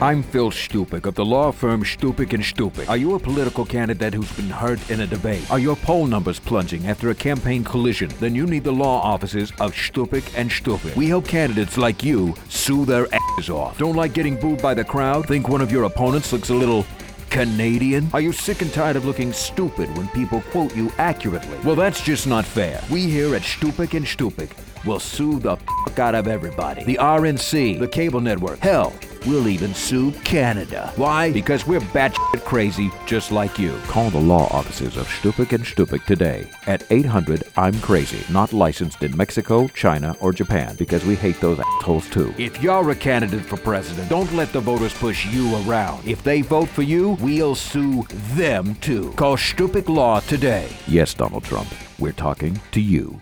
I'm Phil Stupik of the law firm Stupik & Stupik. Are you a political candidate who's been hurt in a debate? Are your poll numbers plunging after a campaign collision? Then you need the law offices of Stupik & Stupik. We help candidates like you sue their asses off. Don't like getting booed by the crowd? Think one of your opponents looks a little Canadian? Are you sick and tired of looking stupid when people quote you accurately? Well, that's just not fair. We here at Stupik & Stupik will sue the fuck out of everybody. The RNC, the cable network, hell, we'll even sue Canada. Why? Because we're batshit crazy just like you. Call the law offices of Stupik & Stupik today at 800-I'm-CRAZY. Not licensed in Mexico, China, or Japan because we hate those assholes too. If you're a candidate for president, don't let the voters push you around. If they vote for you, we'll sue them too. Call Stupik Law today. Yes, Donald Trump, we're talking to you.